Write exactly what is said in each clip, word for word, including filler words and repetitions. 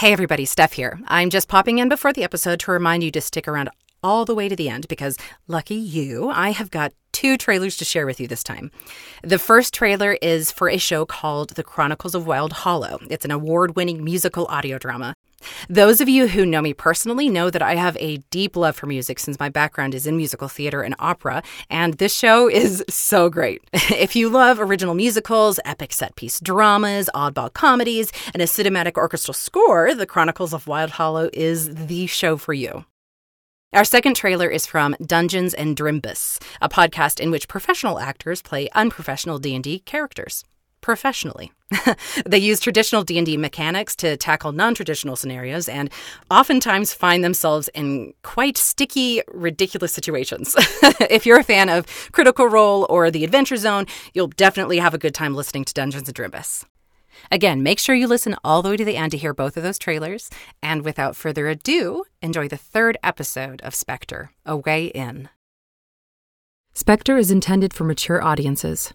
Hey everybody, Steph here. I'm just popping in before the episode to remind you to stick around all the way to the end because, lucky you, I have got two trailers to share with you this time. The first trailer is for a show called The Chronicles of Wild Hollow. It's an award-winning musical audio drama. Those of you who know me personally know that I have a deep love for music since my background is in musical theater and opera, and this show is so great. If you love original musicals, epic set-piece dramas, oddball comedies, and a cinematic orchestral score, The Chronicles of Wild Hollow is the show for you. Our second trailer is from Dungeons and Drimbus, a podcast in which professional actors play unprofessional D and D characters. Professionally. They use traditional D and D mechanics to tackle non-traditional scenarios and oftentimes find themselves in quite sticky, ridiculous situations. If you're a fan of Critical Role or The Adventure Zone, you'll definitely have a good time listening to Dungeons and Drimbus. Again, make sure you listen all the way to the end to hear both of those trailers. And without further ado, enjoy the third episode of Spectre, A Way In. Spectre is intended for mature audiences.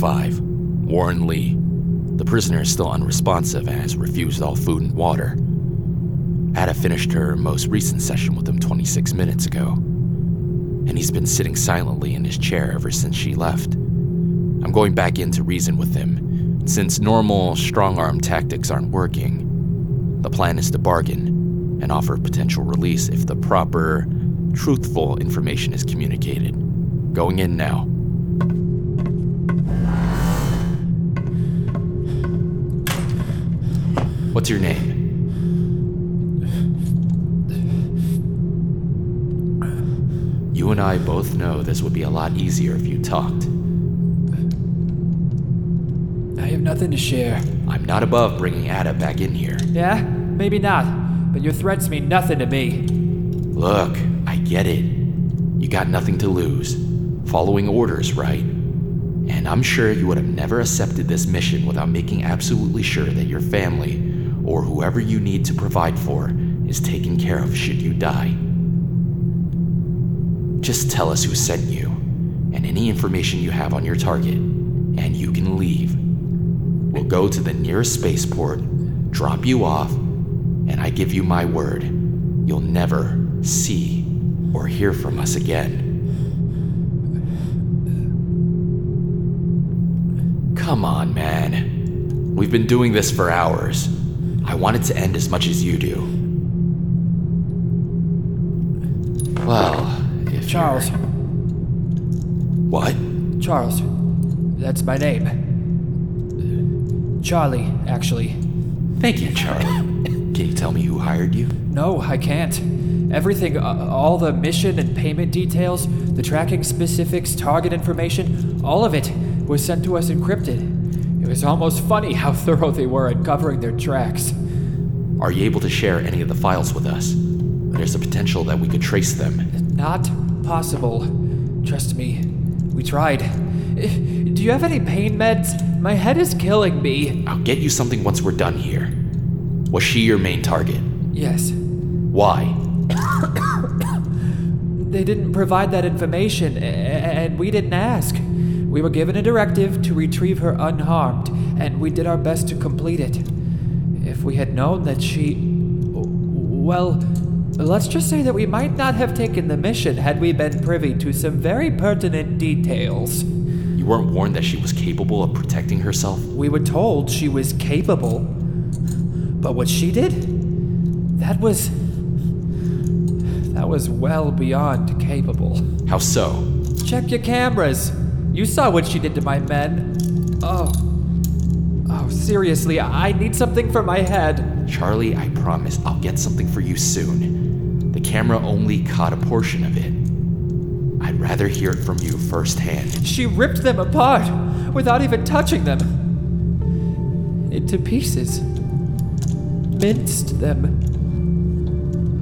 Five. Warren Lee. The prisoner is still unresponsive and has refused all food and water. Ada finished her most recent session with him twenty-six minutes ago, and he's been sitting silently in his chair ever since she left. I'm going back in to reason with him, since normal strong-arm tactics aren't working. The plan is to bargain and offer potential release if the proper, truthful information is communicated. Going in now. What's your name? You and I both know this would be a lot easier if you talked. I have nothing to share. I'm not above bringing Ada back in here. Yeah, maybe not, but your threats mean nothing to me. Look, I get it. You got nothing to lose. Following orders, right? And I'm sure you would have never accepted this mission without making absolutely sure that your family or whoever you need to provide for is taken care of should you die. Just tell us who sent you, and any information you have on your target, and you can leave. We'll go to the nearest spaceport, drop you off, and I give you my word, you'll never see or hear from us again. Come on, man. We've been doing this for hours. I want it to end as much as you do. Well, if Charles. You're... What? Charles. That's my name. Charlie, actually. Thank you, Charlie. Can you tell me who hired you? No, I can't. Everything, all the mission and payment details, the tracking specifics, target information, all of it was sent to us encrypted. It was almost funny how thorough they were at covering their tracks. Are you able to share any of the files with us? There's a potential that we could trace them. Not possible. Trust me. We tried. Do you have any pain meds? My head is killing me. I'll get you something once we're done here. Was she your main target? Yes. Why? They didn't provide that information, and we didn't ask. We were given a directive to retrieve her unharmed, and we did our best to complete it. If we had known that she... Well, let's just say that we might not have taken the mission had we been privy to some very pertinent details. You weren't warned that she was capable of protecting herself? We were told she was capable. But what she did? That was... That was well beyond capable. How so? Check your cameras. You saw what she did to my men. Oh. Oh, seriously, I need something for my head. Charlie, I promise I'll get something for you soon. The camera only caught a portion of it. I'd rather hear it from you firsthand. She ripped them apart without even touching them. Into pieces. Minced them.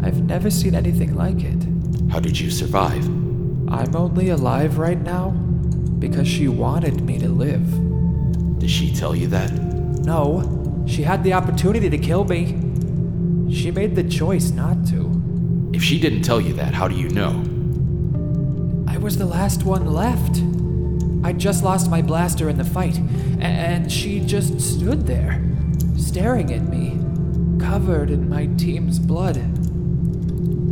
I've never seen anything like it. How did you survive? I'm only alive right now because she wanted me to live. Did she tell you that? No. She had the opportunity to kill me. She made the choice not to. If she didn't tell you that, how do you know? I was the last one left. I just lost my blaster in the fight, and she just stood there, staring at me, covered in my team's blood.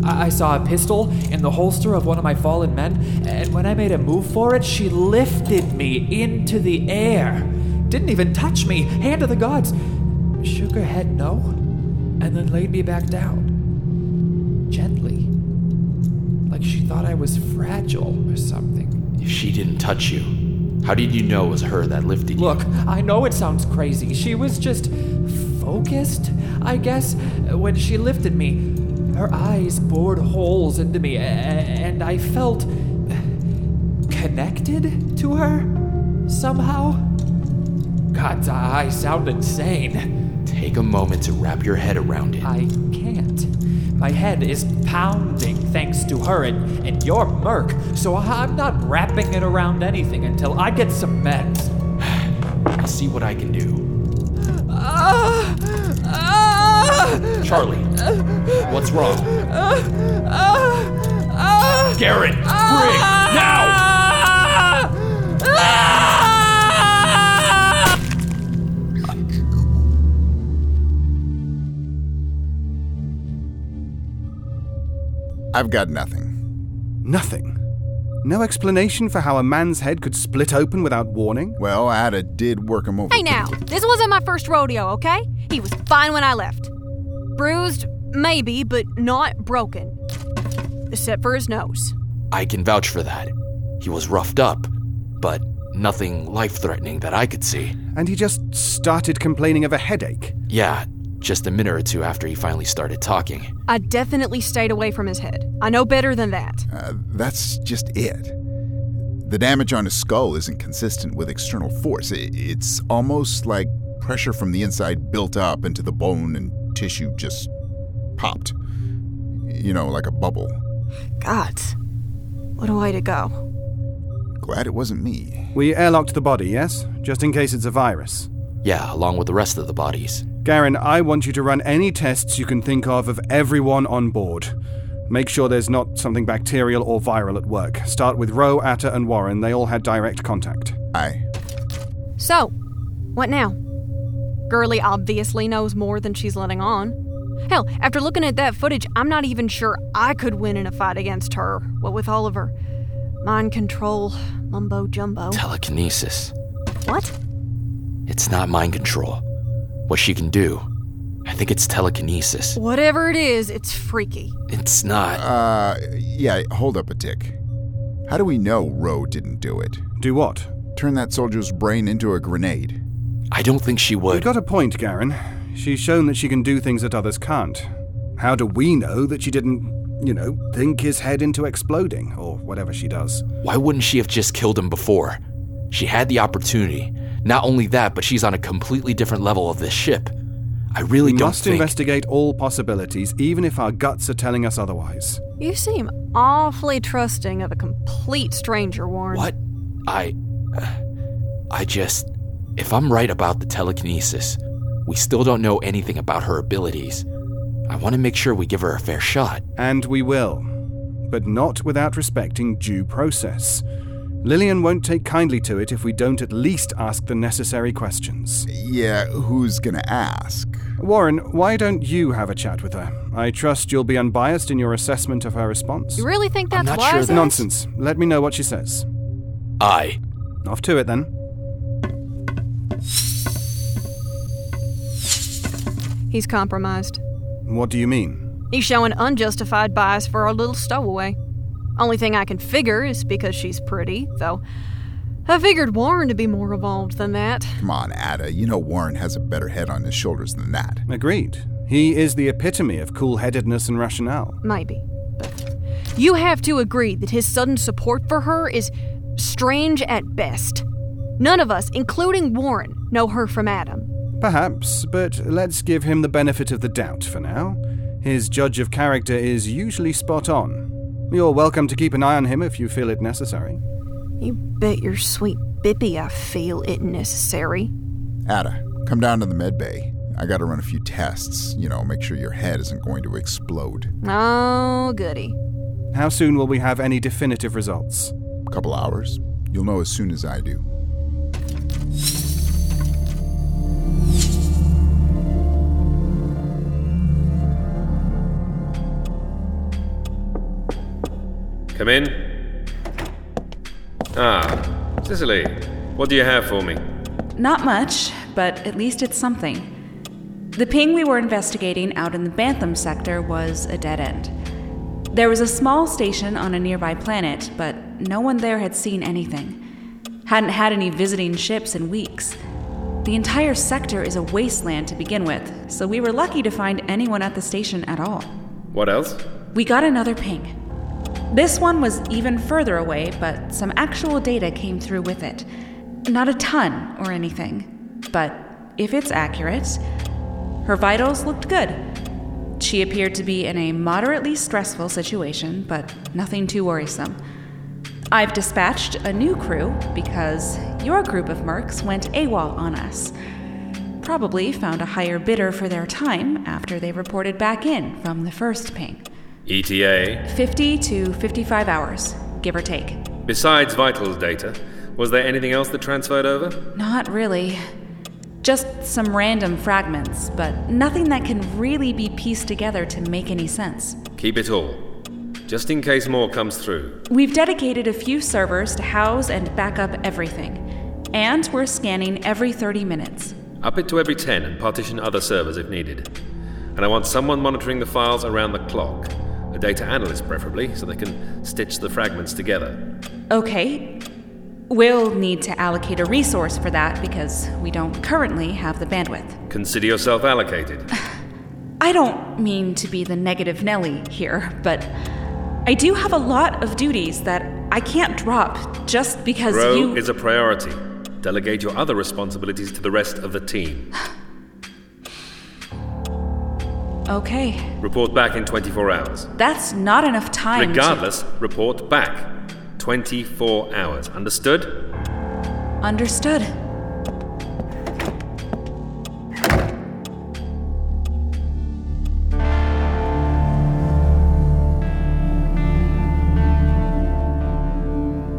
I saw a pistol in the holster of one of my fallen men, and when I made a move for it, she lifted me into the air. Didn't even touch me. Hand of the gods. Shook her head no, and then laid me back down. Gently. Like she thought I was fragile or something. If she didn't touch you, how did you know it was her that lifted you? Look, I know it sounds crazy. She was just focused, I guess, when she lifted me. Her eyes bored holes into me, and I felt connected to her somehow. God, I sound insane. Take a moment to wrap your head around it. I can't. My head is pounding thanks to her and, and your murk, so I'm not wrapping it around anything until I get some meds. I'll see what I can do. Ah! Charlie, what's wrong? Garrett, Briggs, now! I've got nothing. Nothing? No explanation for how a man's head could split open without warning? Well, Ada did work him over. Hey now, this wasn't my first rodeo, okay? He was fine when I left. Bruised, maybe, but not broken. Except for his nose. I can vouch for that. He was roughed up, but nothing life-threatening that I could see. And he just started complaining of a headache? Yeah, just a minute or two after he finally started talking. I definitely stayed away from his head. I know better than that. Uh, that's just it. The damage on his skull isn't consistent with external force. It's almost like pressure from the inside built up into the bone and tissue just popped. You know, like a bubble. God, what a way to go. Glad it wasn't me. We airlocked the body, yes? Just in case it's a virus. Yeah, along with the rest of the bodies. Garen, I want you to run any tests you can think of of everyone on board. Make sure there's not something bacterial or viral at work. Start with Roe, Atta, and Warren. They all had direct contact. Aye. So, what now? Gurley obviously knows more than she's letting on. Hell, after looking at that footage, I'm not even sure I could win in a fight against her, what with all of her mind control mumbo-jumbo. Telekinesis. What? It's not mind control. What she can do, I think it's telekinesis. Whatever it is, it's freaky. It's not. Uh, yeah, hold up a tick. How do we know Roe didn't do it? Do what? Turn that soldier's brain into a grenade. I don't think she would. You've got a point, Garen. She's shown that she can do things that others can't. How do we know that she didn't, you know, think his head into exploding, or whatever she does? Why wouldn't she have just killed him before? She had the opportunity. Not only that, but she's on a completely different level of this ship. I really we don't must think... investigate all possibilities, even if our guts are telling us otherwise. You seem awfully trusting of a complete stranger, Warren. What? I... Uh, I just... If I'm right about the telekinesis, we still don't know anything about her abilities. I want to make sure we give her a fair shot. And we will. but not without respecting due process. Lillian won't take kindly to it if we don't at least ask the necessary questions. Yeah, who's gonna ask? Warren, why don't you have a chat with her? I trust you'll be unbiased in your assessment of her response. You really think that's wise? Sure that... Nonsense. Let me know what she says. Aye. Off to it, then. He's compromised. What do you mean? He's showing unjustified bias for our little stowaway. Only thing I can figure is because she's pretty, though I figured Warren to be more evolved than that. Come on, Ada. You know Warren has a better head on his shoulders than that. Agreed. He is the epitome of cool-headedness and rationale. Maybe. But you have to agree that his sudden support for her is strange at best. None of us, including Warren, know her from Adam. Perhaps, but let's give him the benefit of the doubt for now. His judge of character is usually spot on. You're welcome to keep an eye on him if you feel it necessary. You bet your sweet bippy I feel it necessary. Ada, come down to the med bay. I gotta run a few tests, you know, make sure your head isn't going to explode. Oh, goody. How soon will we have any definitive results? A couple hours. You'll know as soon as I do. Come in. Ah, Cicely, what do you have for me? Not much, but at least it's something. The ping we were investigating out in the Bantham sector was a dead end. There was a small station on a nearby planet, but no one there had seen anything. Hadn't had any visiting ships in weeks. The entire sector is a wasteland to begin with, so we were lucky to find anyone at the station at all. What else? We got another ping. This one was even further away, but some actual data came through with it. Not a ton or anything, but if it's accurate, her vitals looked good. She appeared to be in a moderately stressful situation, but nothing too worrisome. I've dispatched a new crew because your group of mercs went AWOL on us. Probably found a higher bidder for their time after they reported back in from the first ping. E T A? fifty to fifty-five hours, give or take. Besides vitals data, was there anything else that transferred over? Not really. Just some random fragments, but nothing that can really be pieced together to make any sense. Keep it all, just in case more comes through. We've dedicated a few servers to house and back up everything. And we're scanning every thirty minutes. Up it to every ten and partition other servers if needed. And I want someone monitoring the files around the clock. A data analyst, preferably, so they can stitch the fragments together. Okay. We'll need to allocate a resource for that because we don't currently have the bandwidth. Consider yourself allocated. I don't mean to be the negative Nelly here, but I do have a lot of duties that I can't drop just because Grow you... Grow is a priority. Delegate your other responsibilities to the rest of the team. Okay. Report back in twenty-four hours. That's not enough time. Regardless, to... report back. twenty-four hours. Understood? Understood.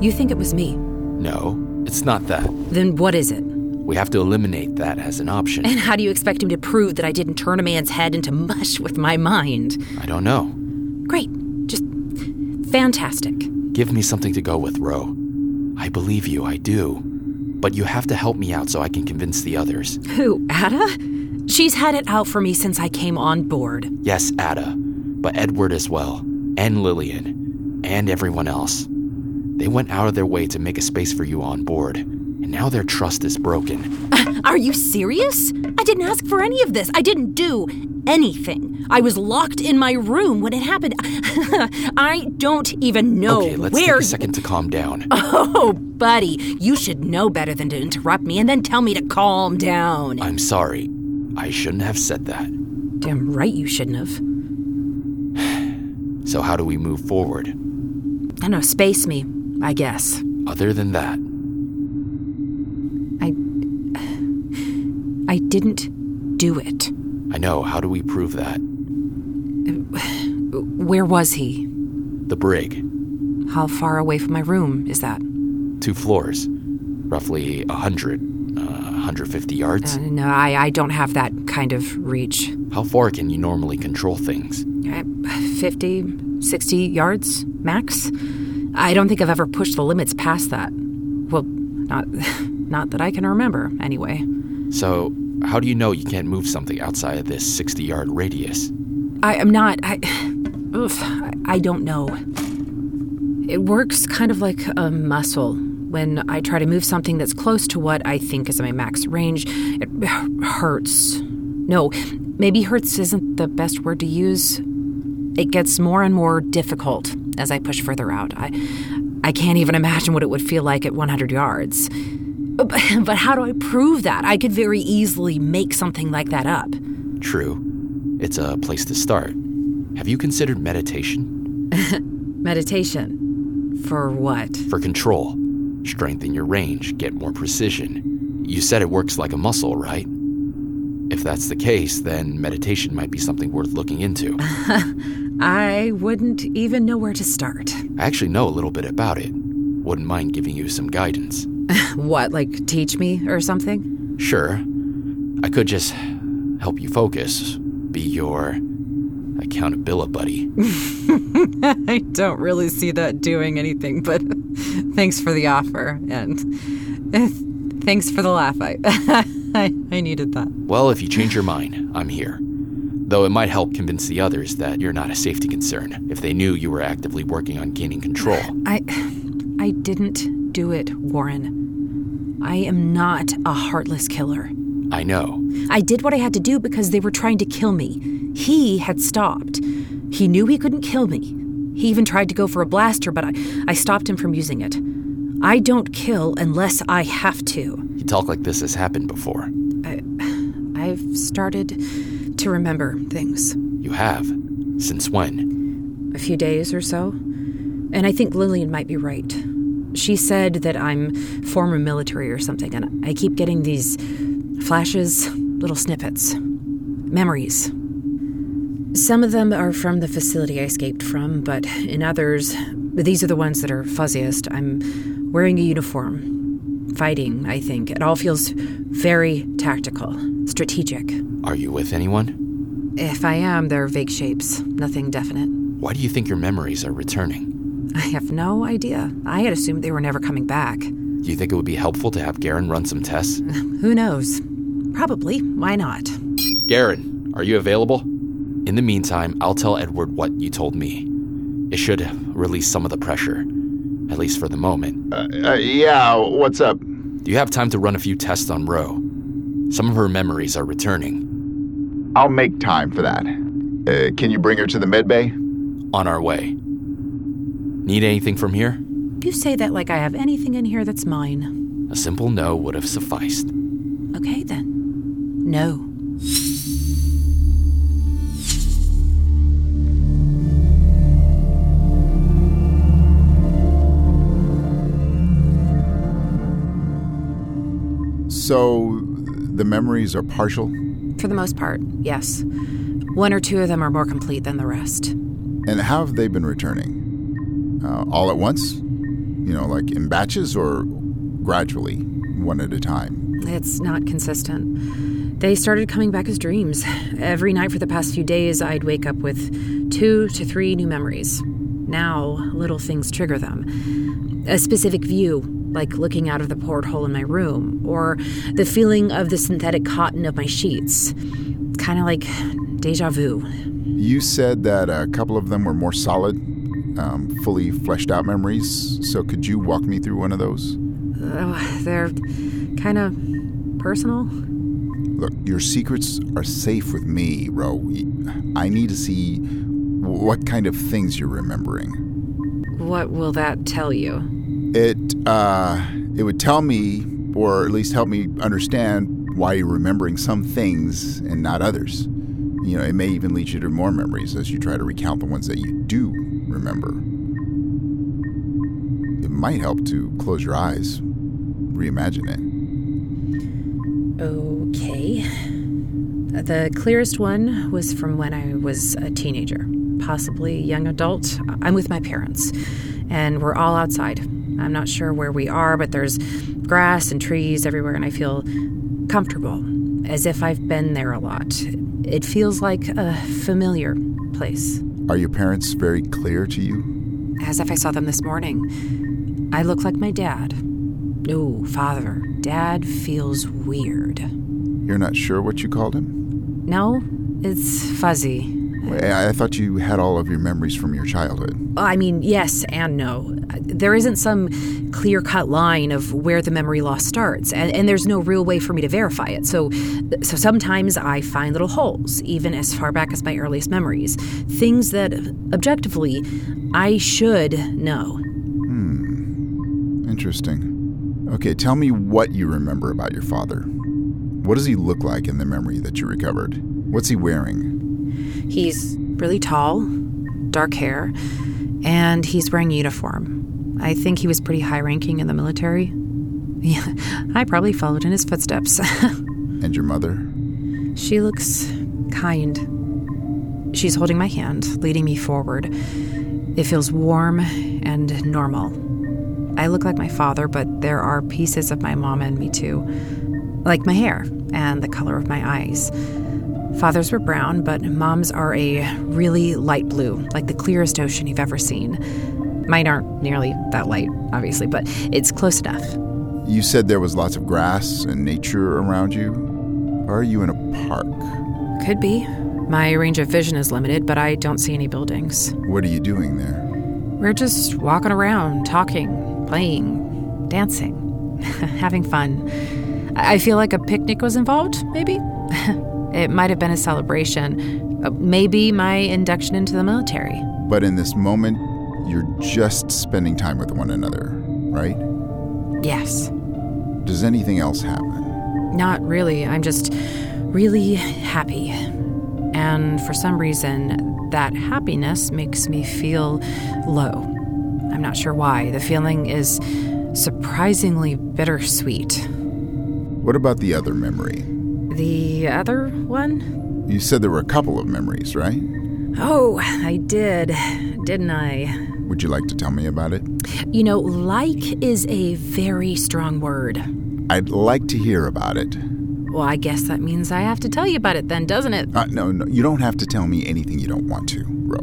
You think it was me? No, it's not that. Then what is it? We have to eliminate that as an option. And how do you expect him to prove that I didn't turn a man's head into mush with my mind? I don't know. Great. Just fantastic. Give me something to go with, Ro. I believe you, I do. But you have to help me out so I can convince the others. Who, Ada? She's had it out for me since I came on board. Yes, Ada. But Edward as well. And Lillian. And everyone else. They went out of their way to make a space for you on board. And now their trust is broken. Uh, are you serious? I didn't ask for any of this. I didn't do anything. I was locked in my room when it happened. I don't even know where... Okay, let's where... take a second to calm down. Oh, buddy, you should know better than to interrupt me and then tell me to calm down. I'm sorry. I shouldn't have said that. Damn right you shouldn't have. So how do we move forward? I don't know, space me, I guess. Other than that... I didn't do it. I know. How do we prove that? Where was he? the brig. How far away from my room is that? Two floors. Roughly one hundred, uh, one hundred fifty yards. Uh, no, I, I don't have that kind of reach. How far can you normally control things? Uh, fifty, sixty yards, max. I don't think I've ever pushed the limits past that. Well, not, not that I can remember, anyway. So, how do you know you can't move something outside of this sixty-yard radius? I am not... I, oof, I, I don't know. It works kind of like a muscle. When I try to move something that's close to what I think is my max range, it hurts. No, maybe hurts isn't the best word to use. It gets more and more difficult as I push further out. I I can't even imagine what it would feel like at one hundred yards. But, but how do I prove that? I could very easily make something like that up. True. It's a place to start. Have you considered meditation? Meditation? For what? For control. Strengthen your range, get more precision. You said it works like a muscle, right? If that's the case, then meditation might be something worth looking into. I wouldn't even know where to start. I actually know a little bit about it. Wouldn't mind giving you some guidance. What, like teach me or something? Sure. I could just help you focus, be your accountability buddy. I don't really see that doing anything, but thanks for the offer, and thanks for the laugh. I, I I needed that. Well, if you change your mind, I'm here. Though it might help convince the others that you're not a safety concern if they knew you were actively working on gaining control. I, I didn't do it, Warren. I am not a heartless killer. I know. I did what I had to do because they were trying to kill me. He had stopped. He knew he couldn't kill me. He even tried to go for a blaster, but I, I stopped him from using it. I don't kill unless I have to. You talk like this has happened before. I, I've started to remember things. You have? Since when? A few days or so. And I think Lillian might be right. She said that I'm former military or something, and I keep getting these flashes, little snippets, memories. Some of them are from the facility I escaped from, but in others, these are the ones that are fuzziest. I'm wearing a uniform. Fighting, I think. It all feels very tactical, strategic. Are you with anyone? If I am, they're vague shapes, nothing definite. Why do you think your memories are returning? I have no idea. I had assumed they were never coming back. Do you think it would be helpful to have Garen run some tests? Who knows? Probably. Why not? Garen, are you available? In the meantime, I'll tell Edward what you told me. It should release some of the pressure, at least for the moment. Uh, uh, yeah, what's up? Do you have time to run a few tests on Ro? Some of her memories are returning. I'll make time for that. Uh, can you bring her to the medbay? On our way. Need anything from here? You say that like I have anything in here that's mine. A simple no would have sufficed. Okay, then. No. So, the memories are partial? For the most part, yes. One or two of them are more complete than the rest. And how have they been returning? Uh, all at once? You know, like in batches or gradually, one at a time? It's not consistent. They started coming back as dreams. Every night for the past few days, I'd wake up with two to three new memories. Now, little things trigger them. A specific view, like looking out of the porthole in my room, or the feeling of the synthetic cotton of my sheets. Kind of like déjà vu. You said that a couple of them were more solid, um, fully fleshed out memories, so could you walk me through one of those? Uh, they're kind of personal. Look, your secrets are safe with me, Ro. I need to see what kind of things you're remembering. What will that tell you? It uh, it would tell me, or at least help me understand why you're remembering some things and not others. You know, it may even lead you to more memories as you try to recount the ones that you do remember. It might help to close your eyes, reimagine it. Okay. The clearest one was from when I was a teenager. possibly young adult, I'm with my parents, and we're all outside. I'm not sure where we are, but there's grass and trees everywhere, and I feel comfortable, as if I've been there a lot. It feels like a familiar place. Are your parents very clear to you? As if I saw them this morning. I look like my dad. No, father. Dad feels weird. You're not sure what you called him? No, it's fuzzy. I thought you had all of your memories from your childhood. I mean, yes and no. There isn't some clear-cut line of where the memory loss starts, and, and there's no real way for me to verify it. So, so sometimes I find little holes, even as far back as my earliest memories. Things that, objectively, I should know. Hmm. Interesting. Okay, tell me what you remember about your father. What does he look like in the memory that you recovered? What's he wearing? He's really tall, dark hair, and he's wearing uniform. I think he was pretty high-ranking in the military. Yeah, I probably followed in his footsteps. And your mother? She looks kind. She's holding my hand, leading me forward. It feels warm and normal. I look like my father, but there are pieces of my mom and me too, like my hair and the color of my eyes. Father's were brown, but mom's are a really light blue, like the clearest ocean you've ever seen. Mine aren't nearly that light, obviously, but it's close enough. You said there was lots of grass and nature around you. Are you in a park? Could be. My range of vision is limited, but I don't see any buildings. What are you doing there? We're just walking around, talking, playing, dancing, having fun. I feel like a picnic was involved, maybe? It might have been a celebration, maybe my induction into the military. But in this moment, you're just spending time with one another, right? Yes. Does anything else happen? Not really. I'm just really happy. And for some reason, that happiness makes me feel low. I'm not sure why. The feeling is surprisingly bittersweet. What about the other memory? The other one? You said there were a couple of memories, right? Oh, I did, didn't I? Would you like to tell me about it? You know, like is a very strong word. I'd like to hear about it. Well, I guess that means I have to tell you about it then, doesn't it? Uh, no, no, you don't have to tell me anything you don't want to, Ro.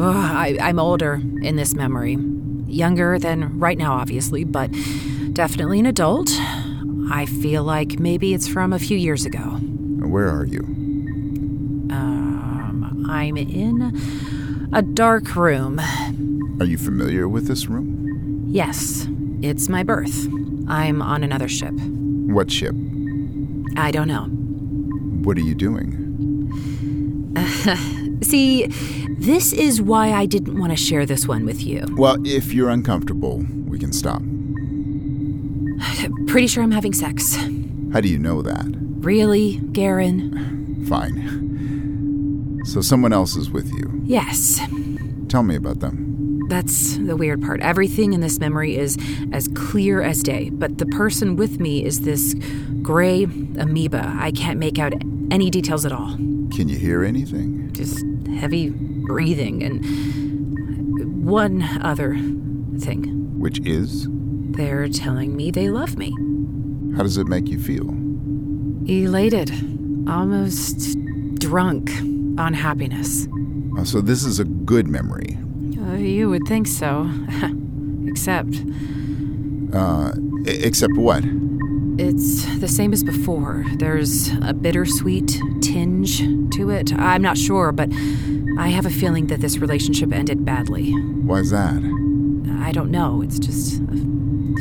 Oh, I, I'm older in this memory. Younger than right now, obviously, but definitely an adult. I feel like maybe it's from a few years ago. Where are you? Um, I'm in a dark room. Are you familiar with this room? Yes. It's my berth. I'm on another ship. What ship? I don't know. What are you doing? Uh, see, this is why I didn't want to share this one with you. Well, if you're uncomfortable, we can stop. Pretty sure I'm having sex. How do you know that? Really, Garen? Fine. So someone else is with you? Yes. Tell me about them. That's the weird part. Everything in this memory is as clear as day, but the person with me is this gray amoeba. I can't make out any details at all. Can you hear anything? Just heavy breathing and one other thing. Which is? They're telling me they love me. How does it make you feel? Elated. Almost drunk on happiness. Oh, so this is a good memory. Uh, you would think so. Except... Uh, except what? It's the same as before. There's a bittersweet tinge to it. I'm not sure, but I have a feeling that this relationship ended badly. Why is that? I don't know. It's just...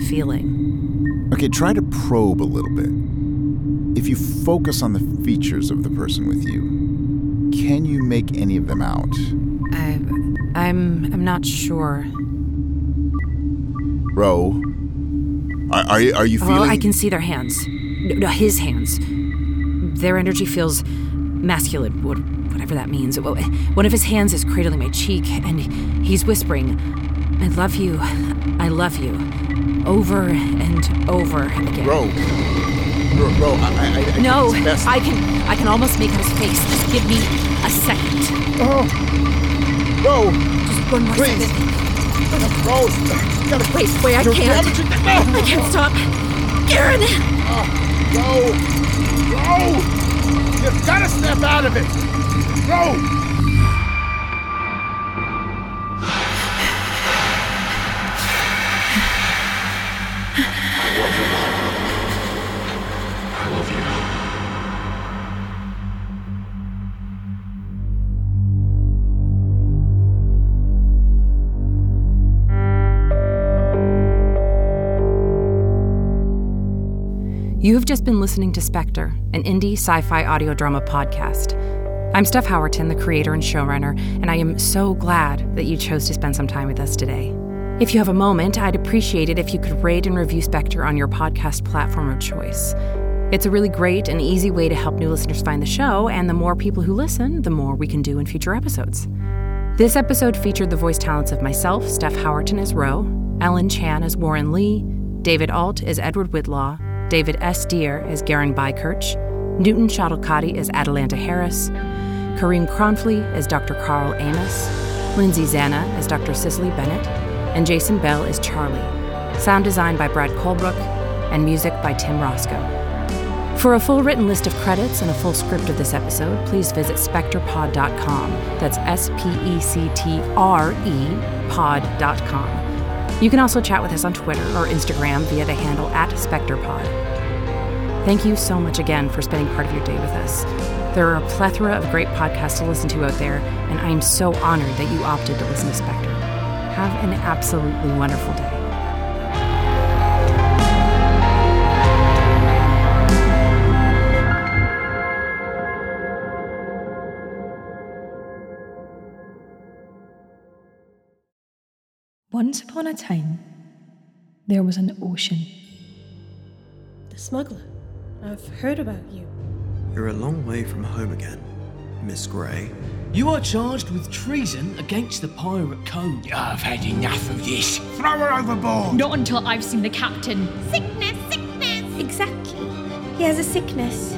feeling. Okay, try to probe a little bit. If you focus on the features of the person with you, can you make any of them out? I, I'm, I'm not sure. Ro, are, are, are you feeling... Oh, I can see their hands. No, no, his hands. Their energy feels masculine, whatever that means. One of his hands is cradling my cheek, and he's whispering, I love you, I love you. Over and over again. Ro, No, no, I, I, I no, I can, I can almost make his face. Just give me a second. Oh, no! Just one more please. second. Rose, you gotta wait, wait, I can't. No. I can't stop, Karen. Uh, no, no! You gotta snap out of it. No. You have just been listening to Spectre, an indie sci-fi audio drama podcast. I'm Steph Howerton, the creator and showrunner, and I am so glad that you chose to spend some time with us today. If you have a moment, I'd appreciate it if you could rate and review Spectre on your podcast platform of choice. It's a really great and easy way to help new listeners find the show, and the more people who listen, the more we can do in future episodes. This episode featured the voice talents of myself, Steph Howerton as Ro, Ellen Chan as Warren Lee, David Ault as Edward Whitlaw, David S. Deere as Garen Bykirch, Newton Shotelkati as Atalanta Harris, Kareem Cronfli as Doctor Carl Amos, Lindsay Zanna as Doctor Cicely Bennett, and Jason Bell as Charlie. Sound design by Brad Colbrook, and music by Tim Roscoe. For a full written list of credits and a full script of this episode, please visit spectre pod dot com. That's S P E C T R E pod dot com. You can also chat with us on Twitter or Instagram via the handle at SpectrePod. Thank you so much again for spending part of your day with us. There are a plethora of great podcasts to listen to out there, and I am so honored that you opted to listen to Spectre. Have an absolutely wonderful day. Once upon a time, there was an ocean. The smuggler. I've heard about you. You're a long way from home again, Miss Grey. You are charged with treason against the pirate code. I've had enough of this. Throw her overboard! Not until I've seen the captain. Sickness, sickness! Exactly. He has a sickness.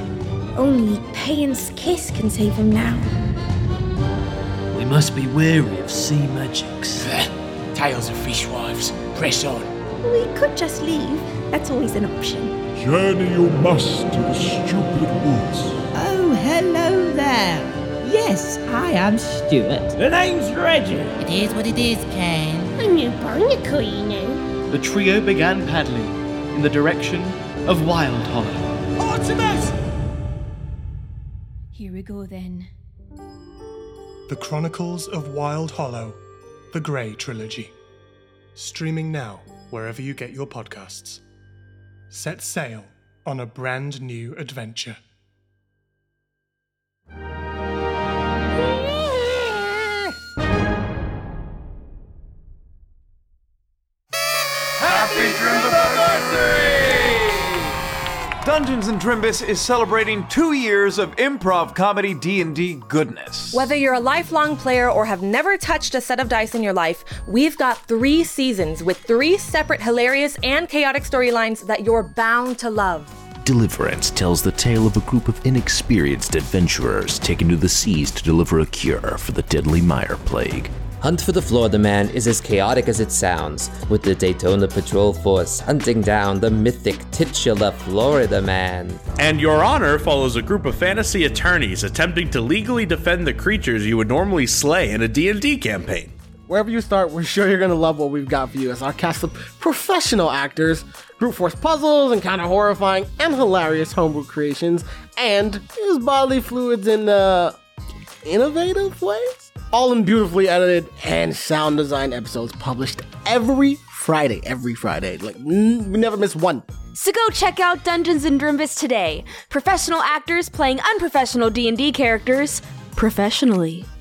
Only Payne's kiss can save him now. We must be wary of sea magics. Tales of fishwives. Press on. We could just leave. That's always an option. Journey you must to the stupid woods. Oh, hello there. Yes, I am Stuart. The name's Reggie. It is what it is, Ken. I'm your barnacle, you know. The trio began paddling in the direction of Wild Hollow. Artemis! Here we go then. The Chronicles of Wild Hollow. The Grey Trilogy. Streaming now wherever you get your podcasts. Set sail on a brand new adventure. Happy Drimbus! Dungeons and Drimbus is celebrating two years of improv comedy D and D goodness. Whether you're a lifelong player or have never touched a set of dice in your life, we've got three seasons with three separate hilarious and chaotic storylines that you're bound to love. Deliverance tells the tale of a group of inexperienced adventurers taken to the seas to deliver a cure for the deadly mire plague. Hunt for the Florida Man is as chaotic as it sounds, with the Daytona Patrol Force hunting down the mythic titular Florida Man. And Your Honor follows a group of fantasy attorneys attempting to legally defend the creatures you would normally slay in a D and D campaign. Wherever you start, we're sure you're going to love what we've got for you as our cast of professional actors, brute force puzzles, and kind of horrifying and hilarious homebrew creations, and use bodily fluids in uh, innovative ways. All in beautifully edited and sound designed episodes published every Friday, every Friday. Like, n- we never miss one. So go check out Dungeons and Drimbus today. Professional actors playing unprofessional D and D characters professionally.